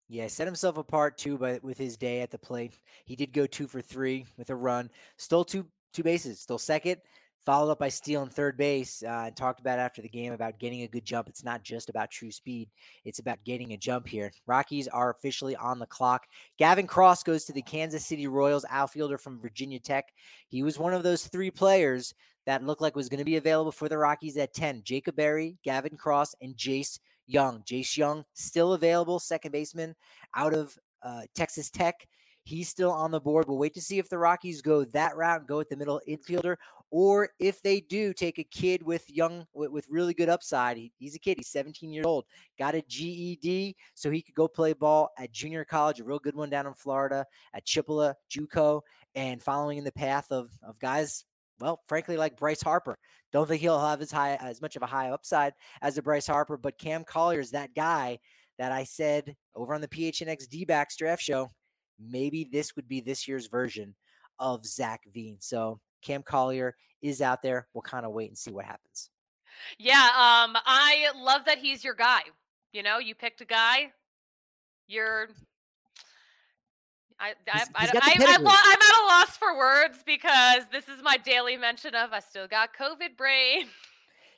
Yeah, set himself apart too by, with his day at the plate. He did go two for three with a run, stole two two bases, stole second. Followed up by stealing third base uh, and talked about after the game about getting a good jump. It's not just about true speed. It's about getting a jump here. Rockies are officially on the clock. Gavin Cross goes to the Kansas City Royals, outfielder from Virginia Tech. He was one of those three players that looked like was going to be available for the Rockies at ten. Jacob Berry, Gavin Cross, and Jace Young. Jace Young still available, second baseman out of uh, Texas Tech. He's still on the board. We'll wait to see if the Rockies go that route and go with the middle infielder, or if they do take a kid with young with, with really good upside. He, he's a kid. He's seventeen years old. Got a G E D, so he could go play ball at junior college, a real good one down in Florida at Chippewa, JUCO, and following in the path of of guys, well, frankly, like Bryce Harper. Don't think he'll have as high as much of a high upside as a Bryce Harper, but Cam Collier is that guy that I said over on the P H N X D-backs draft show. Maybe this would be this year's version of Zach Veen. So Cam Collier is out there. We'll kind of wait and see what happens. Yeah, um, I love that he's your guy. You know, you picked a guy. You're. I I, he's, I, he's I, I, I lo- I'm at a loss for words because this is my daily mention of I still got COVID brain.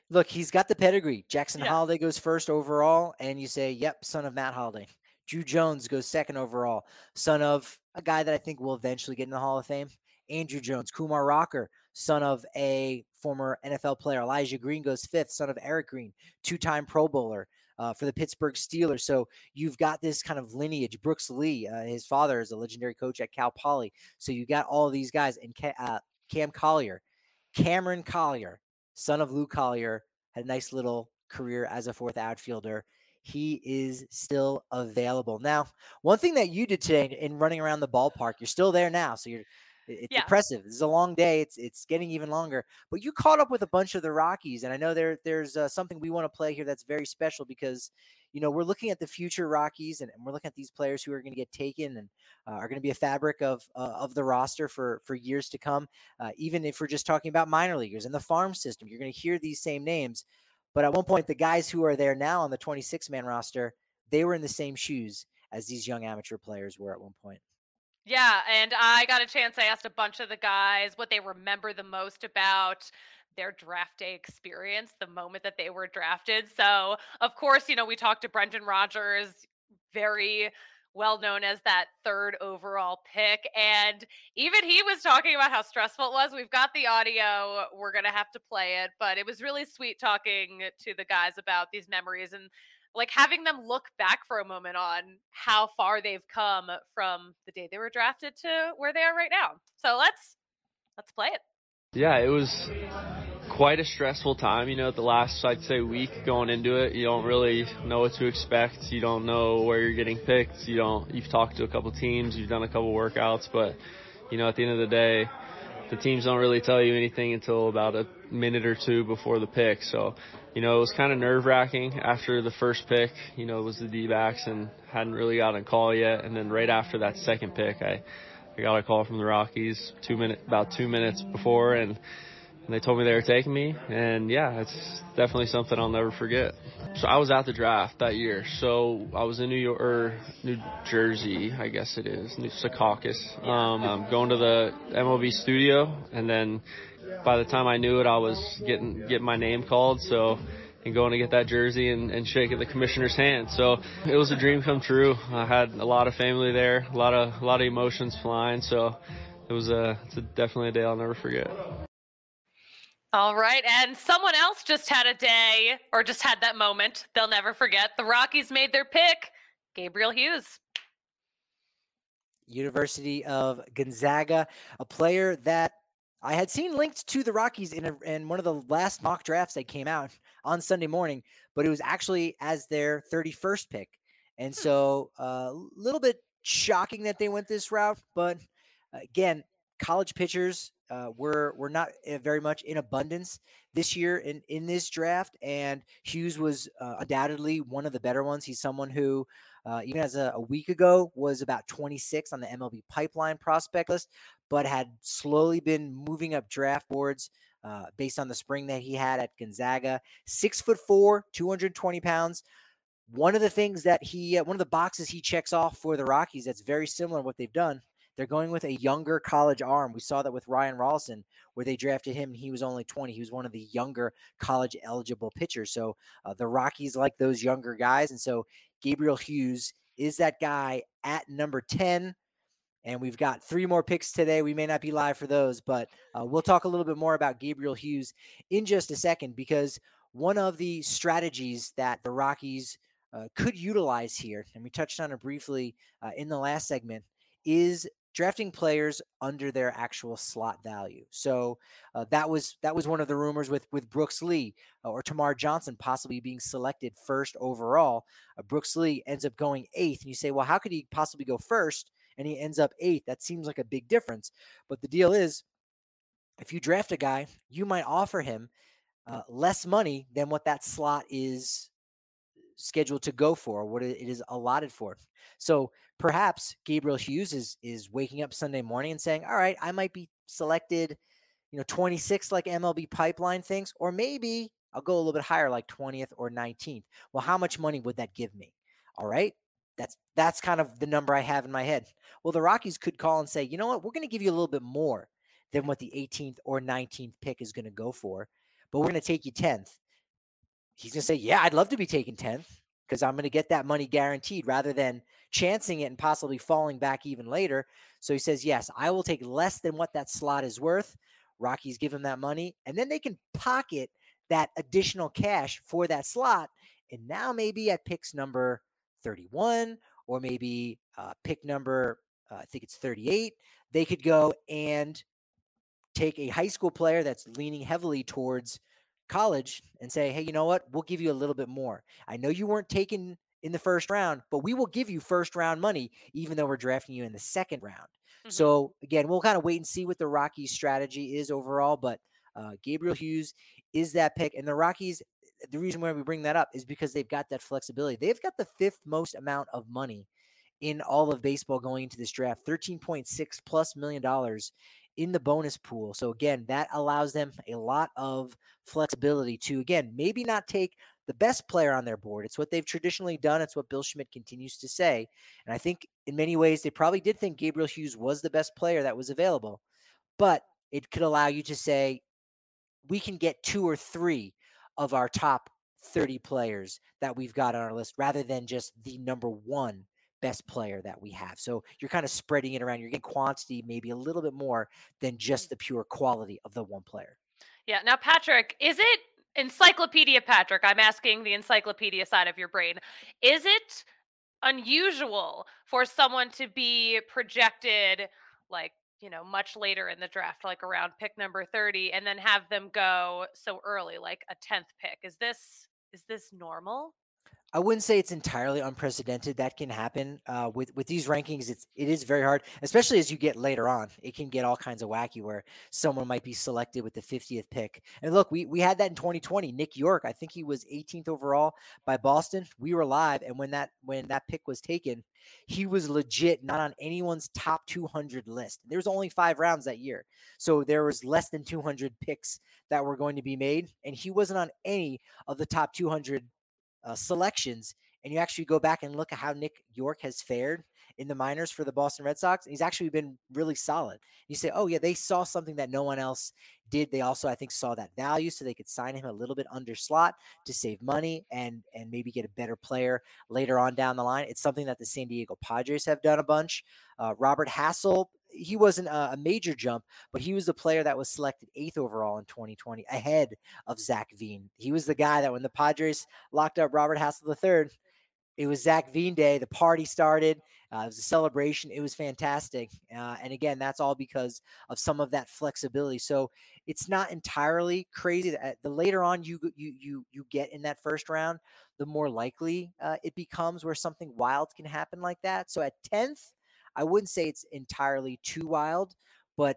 Look, he's got the pedigree. Jackson yeah. Holliday goes first overall, and you say, "Yep, son of Matt Holliday." Druw Jones goes second overall, son of a guy that I think will eventually get in the Hall of Fame. Andrew Jones, Kumar Rocker, son of a former N F L player. Elijah Green goes fifth, son of Eric Green, two-time Pro Bowler uh, for the Pittsburgh Steelers. So you've got this kind of lineage. Brooks Lee, uh, his father is a legendary coach at Cal Poly. So you got all these guys. And Ca- uh, Cam Collier, Cameron Collier, son of Lou Collier, had a nice little career as a fourth outfielder. he is still available. Now, one thing that you did today in running around the ballpark, you're still there now. So you're, it's yeah. impressive. This is a long day. It's, it's getting even longer, but you caught up with a bunch of the Rockies. And I know there, there's uh, something we want to play here that's very special because, you know, we're looking at the future Rockies and, and we're looking at these players who are going to get taken and uh, are going to be a fabric of, uh, of the roster for, for years to come. Uh, even if we're just talking about minor leaguers and the farm system, you're going to hear these same names, but at one point the guys who are there now on the twenty-six man roster, they were in the same shoes as these young amateur players were at one point. Yeah, and I got a chance. I asked a bunch of the guys what they remember the most about their draft day experience, the moment that they were drafted. So, of course, you know, we talked to Brendan Rodgers, very well known as that third overall pick. And even he was talking about how stressful it was. We've got the audio. We're going to have to play it. But it was really sweet talking to the guys about these memories and like having them look back for a moment on how far they've come from the day they were drafted to where they are right now. So let's, let's play it. Yeah, it was quite a stressful time, you know, the last, I'd say, week going into it. You don't really know what to expect. You don't know where you're getting picked. You don't, you've talked to a couple teams, you've done a couple workouts, but you know, at the end of the day, the teams don't really tell you anything until about a minute or two before the pick. So, you know, it was kind of nerve-wracking after the first pick, you know, it was the D-backs and hadn't really gotten a call yet. And then right after that second pick, I, I got a call from the Rockies two minute, about two minutes before, and, and they told me they were taking me. And, yeah, it's definitely something I'll never forget. So I was at the draft that year. So I was in New York, or New Jersey, I guess it is, New Secaucus. Um, I'm going to the M L B studio, and then by the time I knew it, I was getting getting my name called. So and going to get that jersey and, and shaking the commissioner's hand. So it was a dream come true. I had a lot of family there, a lot of a lot of emotions flying. So it was a, it's a, definitely a day I'll never forget. All right, and someone else just had a day, or just had that moment they'll never forget. The Rockies made their pick, Gabriel Hughes. University of Gonzaga, a player that I had seen linked to the Rockies in, a, in one of the last mock drafts that came out on Sunday morning, but it was actually as their thirty-first pick. And so a uh, little bit shocking that they went this route, but again, college pitchers uh, were were not very much in abundance this year in, in this draft, and Hughes was uh, undoubtedly one of the better ones. He's someone who, uh, even as a, a week ago, was about twenty-six on the M L B pipeline prospect list, but had slowly been moving up draft boards uh, based on the spring that he had at Gonzaga. Six foot four, two hundred twenty pounds. One of the things that he, uh, one of the boxes he checks off for the Rockies that's very similar to what they've done, they're going with a younger college arm. We saw that with Ryan Ralston, where they drafted him, and he was only twenty. He was one of the younger college-eligible pitchers. So uh, the Rockies like those younger guys. And so Gabriel Hughes is that guy at number ten. And we've got three more picks today. We may not be live for those, but uh, we'll talk a little bit more about Gabriel Hughes in just a second, because one of the strategies that the Rockies uh, could utilize here, and we touched on it briefly uh, in the last segment, is drafting players under their actual slot value. So uh, that was that was one of the rumors with with Brooks Lee uh, or Tamar Johnson possibly being selected first overall. Uh, Brooks Lee ends up going eighth, and you say, well, how could he possibly go first? And he ends up eighth. That seems like a big difference. But the deal is, if you draft a guy, you might offer him uh, less money than what that slot is scheduled to go for, what it is allotted for. So perhaps Gabriel Hughes is is waking up Sunday morning and saying, all right, I might be selected, you know, twenty-six like M L B pipeline thinks, or maybe I'll go a little bit higher like twentieth or nineteenth. Well, how much money would that give me? All right. That's that's kind of the number I have in my head. Well, the Rockies could call and say, you know what, we're going to give you a little bit more than what the eighteenth or nineteenth pick is going to go for, but we're going to take you tenth. He's going to say, yeah, I'd love to be taken tenth because I'm going to get that money guaranteed rather than chancing it and possibly falling back even later. So he says, yes, I will take less than what that slot is worth. Rockies give him that money, and then they can pocket that additional cash for that slot. And now maybe at picks number thirty-one or maybe uh, pick number, uh, I think it's thirty-eight, they could go and take a high school player that's leaning heavily towards college and say, hey, you know what? We'll give you a little bit more. I know you weren't taken in the first round, but we will give you first round money, even though we're drafting you in the second round. Mm-hmm. So again, we'll kind of wait and see what the Rockies strategy is overall, but uh, Gabriel Hughes is that pick. And the Rockies, the reason why we bring that up is because they've got that flexibility. They've got the fifth most amount of money in all of baseball going into this draft, thirteen point six plus million dollars in the bonus pool. So again, that allows them a lot of flexibility to, again, maybe not take the best player on their board. It's what they've traditionally done. It's what Bill Schmidt continues to say. And I think in many ways, they probably did think Gabriel Hughes was the best player that was available, but it could allow you to say, we can get two or three of our top thirty players that we've got on our list rather than just the number one best player that we have. So you're kind of spreading it around. You're getting quantity maybe a little bit more than just the pure quality of the one player. Yeah. Now, Patrick, is it Encyclopedia Patrick? I'm asking the encyclopedia side of your brain. Is it unusual for someone to be projected like, you know, much later in the draft, like around pick number thirty, and then have them go so early, like a tenth pick? Is this, is this normal? I wouldn't say it's entirely unprecedented. That can happen uh, with, with these rankings. It's, it is very hard, especially as you get later on, it can get all kinds of wacky where someone might be selected with the fiftieth pick. And look, we, we had that in twenty twenty, Nick York, I think he was eighteenth overall by Boston. We were live. And when that, when that pick was taken, he was legit not on anyone's top two hundred list. There was only five rounds that year. So there was less than two hundred picks that were going to be made. And he wasn't on any of the top two hundred Uh, selections, and you actually go back and look at how Nick York has fared in the minors for the Boston Red Sox. He's actually been really solid. You say, oh yeah, they saw something that no one else did. They also, I think, saw that value, so they could sign him a little bit under slot to save money and, and maybe get a better player later on down the line. It's something that the San Diego Padres have done a bunch. Uh, Robert Hassel, he wasn't a major jump, but he was the player that was selected eighth overall in twenty twenty ahead of Zach Veen. He was the guy that when the Padres locked up Robert Hassel the third, it was Zach Veen day. The party started. Uh, it was a celebration. It was fantastic. Uh, and again, that's all because of some of that flexibility. So it's not entirely crazy that the later on you, you, you, you get in that first round, the more likely uh, it becomes where something wild can happen like that. So at tenth, I wouldn't say it's entirely too wild, but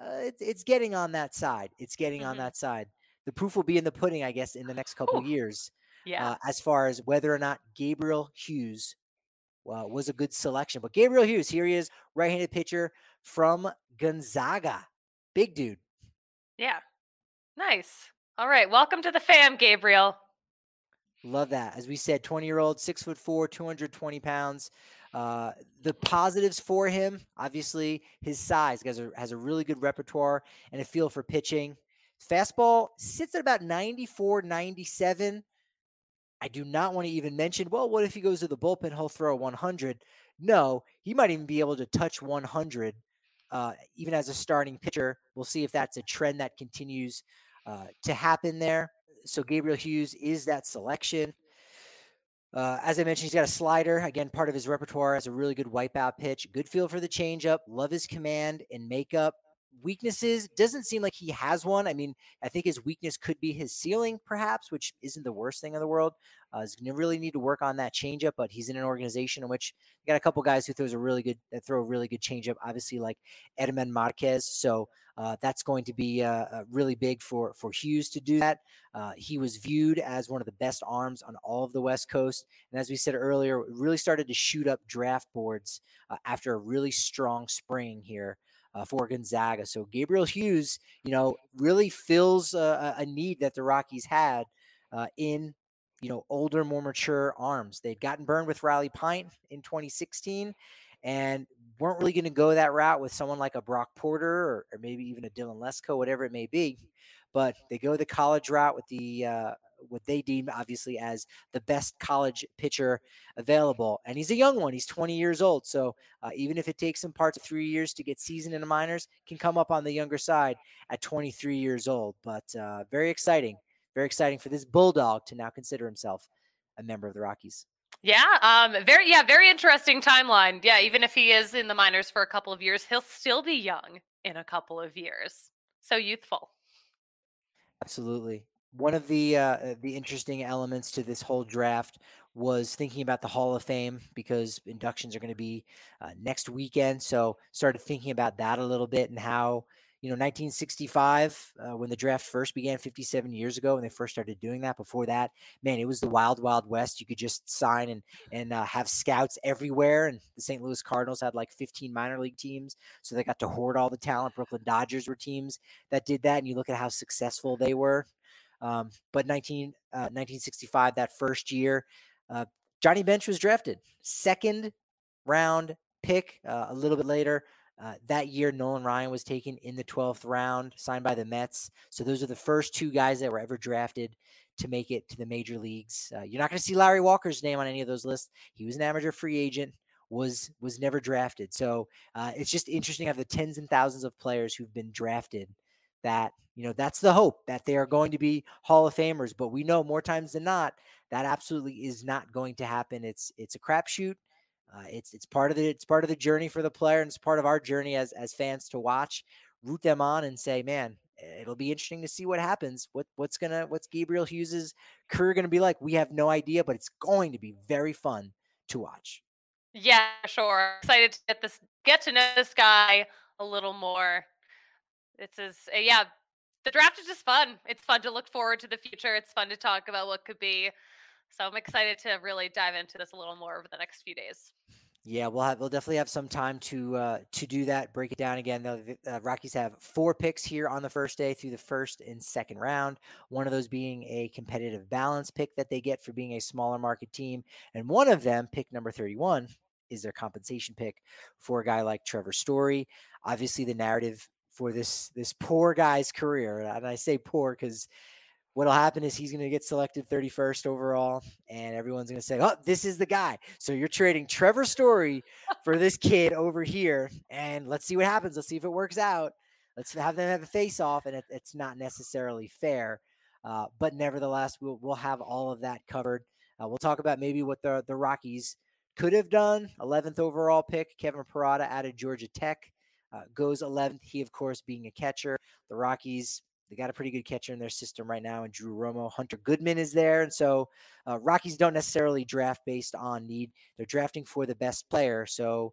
uh, it's, it's getting on that side. It's getting mm-hmm. on that side. The proof will be in the pudding, I guess, in the next couple Ooh. of years yeah. uh, as far as whether or not Gabriel Hughes well, was a good selection. But Gabriel Hughes, here he is, right-handed pitcher from Gonzaga. Big dude. Yeah. Nice. All right. Welcome to the fam, Gabriel. Love that. As we said, twenty-year-old, six foot four, two hundred twenty pounds. Uh, the positives for him, obviously his size. He has a, has a really good repertoire and a feel for pitching. Fastball sits at about ninety-four, ninety-seven. I do not want to even mention, well, what if he goes to the bullpen? He'll throw one hundred. No, he might even be able to touch one hundred, uh, even as a starting pitcher. We'll see if that's a trend that continues uh, to happen there. So Gabriel Hughes is that selection. Uh, as I mentioned, he's got a slider. Again, part of his repertoire, has a really good wipeout pitch, good feel for the changeup, love his command and makeup. Weaknesses, doesn't seem like he has one. I mean, I think his weakness could be his ceiling, perhaps, which isn't the worst thing in the world. Uh, he's going to really need to work on that changeup, but he's in an organization in which you got a couple guys who throws a really good, that throw a really good changeup, obviously like Edman Marquez. So uh, that's going to be uh, really big for, for Hughes to do that. Uh, he was viewed as one of the best arms on all of the West Coast. And as we said earlier, really started to shoot up draft boards uh, after a really strong spring here. Uh, for Gonzaga. So Gabriel Hughes, you know, really fills uh, a need that the Rockies had uh, in, you know, older, more mature arms. They'd gotten burned with Riley Pint in twenty sixteen and weren't really going to go that route with someone like a Brock Porter or, or maybe even a Dylan Lesko, whatever it may be. But they go the college route with the uh, what they deem obviously as the best college pitcher available. And he's a young one. He's twenty years old. So uh, even if it takes him parts of three years to get seasoned in the minors, can come up on the younger side at twenty-three years old, but uh, very exciting, very exciting for this Bulldog to now consider himself a member of the Rockies. Yeah. Um, very, yeah. Very interesting timeline. Yeah. Even if he is in the minors for a couple of years, he'll still be young in a couple of years. So youthful. Absolutely. one of the uh, the interesting elements to this whole draft was thinking about the Hall of Fame, because inductions are going to be uh, next weekend. So started thinking about that a little bit, and how, you know, nineteen sixty-five, uh, when the draft first began fifty-seven years ago, when they first started doing that. Before that, man, it was the wild, wild west. You could just sign and and uh, have scouts everywhere. And the Saint Louis Cardinals had like fifteen minor league teams, so they got to hoard all the talent. Brooklyn Dodgers were teams that did that, and you look at how successful they were. Um, but nineteen, uh, nineteen sixty-five, that first year, uh, Johnny Bench was drafted, second round pick. Uh, a little bit later uh, that year, Nolan Ryan was taken in the twelfth round, signed by the Mets. So those are the first two guys that were ever drafted to make it to the major leagues. Uh, you're not going to see Larry Walker's name on any of those lists. He was an amateur free agent, was, was never drafted. So uh, it's just interesting to have the tens and thousands of players who've been drafted that, you know, that's the hope, that they are going to be Hall of Famers. But we know more times than not, that absolutely is not going to happen. It's, it's a crapshoot. Uh, it's, it's part of the, it's part of the journey for the player. And it's part of our journey as, as fans to watch, root them on, and say, man, it'll be interesting to see what happens. What, what's going to, what's Gabriel Hughes's career going to be like? We have no idea, but it's going to be very fun to watch. Yeah, sure. Excited to get this, get to know this guy a little more. This is, yeah, the draft is just fun. It's fun to look forward to the future. It's fun to talk about what could be. So I'm excited to really dive into this a little more over the next few days. Yeah, we'll have, we'll definitely have some time to uh, to do that, break it down again. The uh, Rockies have four picks here on the first day through the first and second round, one of those being a competitive balance pick that they get for being a smaller market team. And one of them, pick number thirty-one, is their compensation pick for a guy like Trevor Story. Obviously, the narrative for this, this poor guy's career. And I say poor because what'll happen is he's going to get selected thirty-first overall, and everyone's going to say, oh, this is the guy. So you're trading Trevor Story for this kid over here, and let's see what happens. Let's see if it works out. Let's have them have a face off. And it, it's not necessarily fair. Uh, but nevertheless, we'll, we'll have all of that covered. Uh, we'll talk about maybe what the, the Rockies could have done. eleventh overall pick, Kevin Parada out of Georgia Tech. Uh, goes eleventh. He, of course, being a catcher. The Rockies, they got a pretty good catcher in their system right now, and Drew Romo. Hunter Goodman is there. And so uh, Rockies don't necessarily draft based on need. They're drafting for the best player. So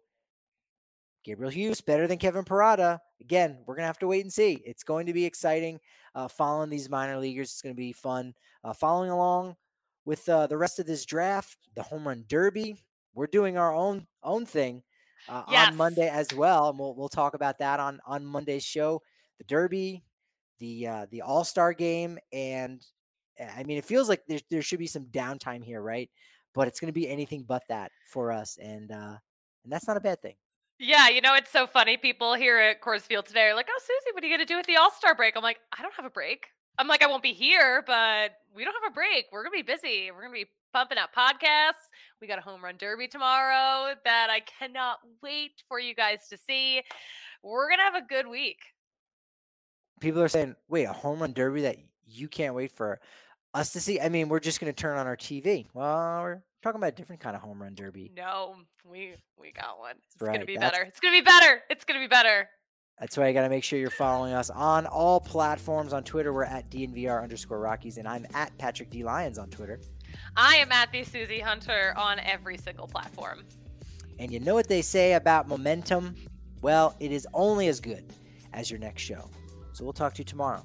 Gabriel Hughes, better than Kevin Parada. Again, we're going to have to wait and see. It's going to be exciting uh, following these minor leaguers. It's going to be fun uh, following along with uh, the rest of this draft, the Home Run Derby. We're doing our own own thing. Uh, yes. On Monday as well. And we'll, we'll talk about that on, on Monday's show, the Derby, the, uh, the All-Star game. And I mean, it feels like there, there should be some downtime here, right? But it's going to be anything but that for us. And, uh, and that's not a bad thing. Yeah. You know, it's so funny. People here at Coors Field today are like, oh, Susie, what are you going to do with the All-Star break? I'm like, I don't have a break. I'm like, I won't be here, but we don't have a break. We're going to be busy. We're going to be pumping out podcasts. We got a home run derby tomorrow that I cannot wait for you guys to see. We're going to have a good week. People are saying, wait, a home run derby that you can't wait for us to see? I mean, we're just going to turn on our T V. Well, we're talking about a different kind of home run derby. No, we, we got one. It's right, going to be better. It's going to be better. It's going to be better. That's why you got to make sure you're following us on all platforms. On Twitter, we're at D N V R underscore Rockies, and I'm at Patrick D. Lyons on Twitter. I am at the Susie Hunter on every single platform. And you know what they say about momentum? Well, it is only as good as your next show. So we'll talk to you tomorrow.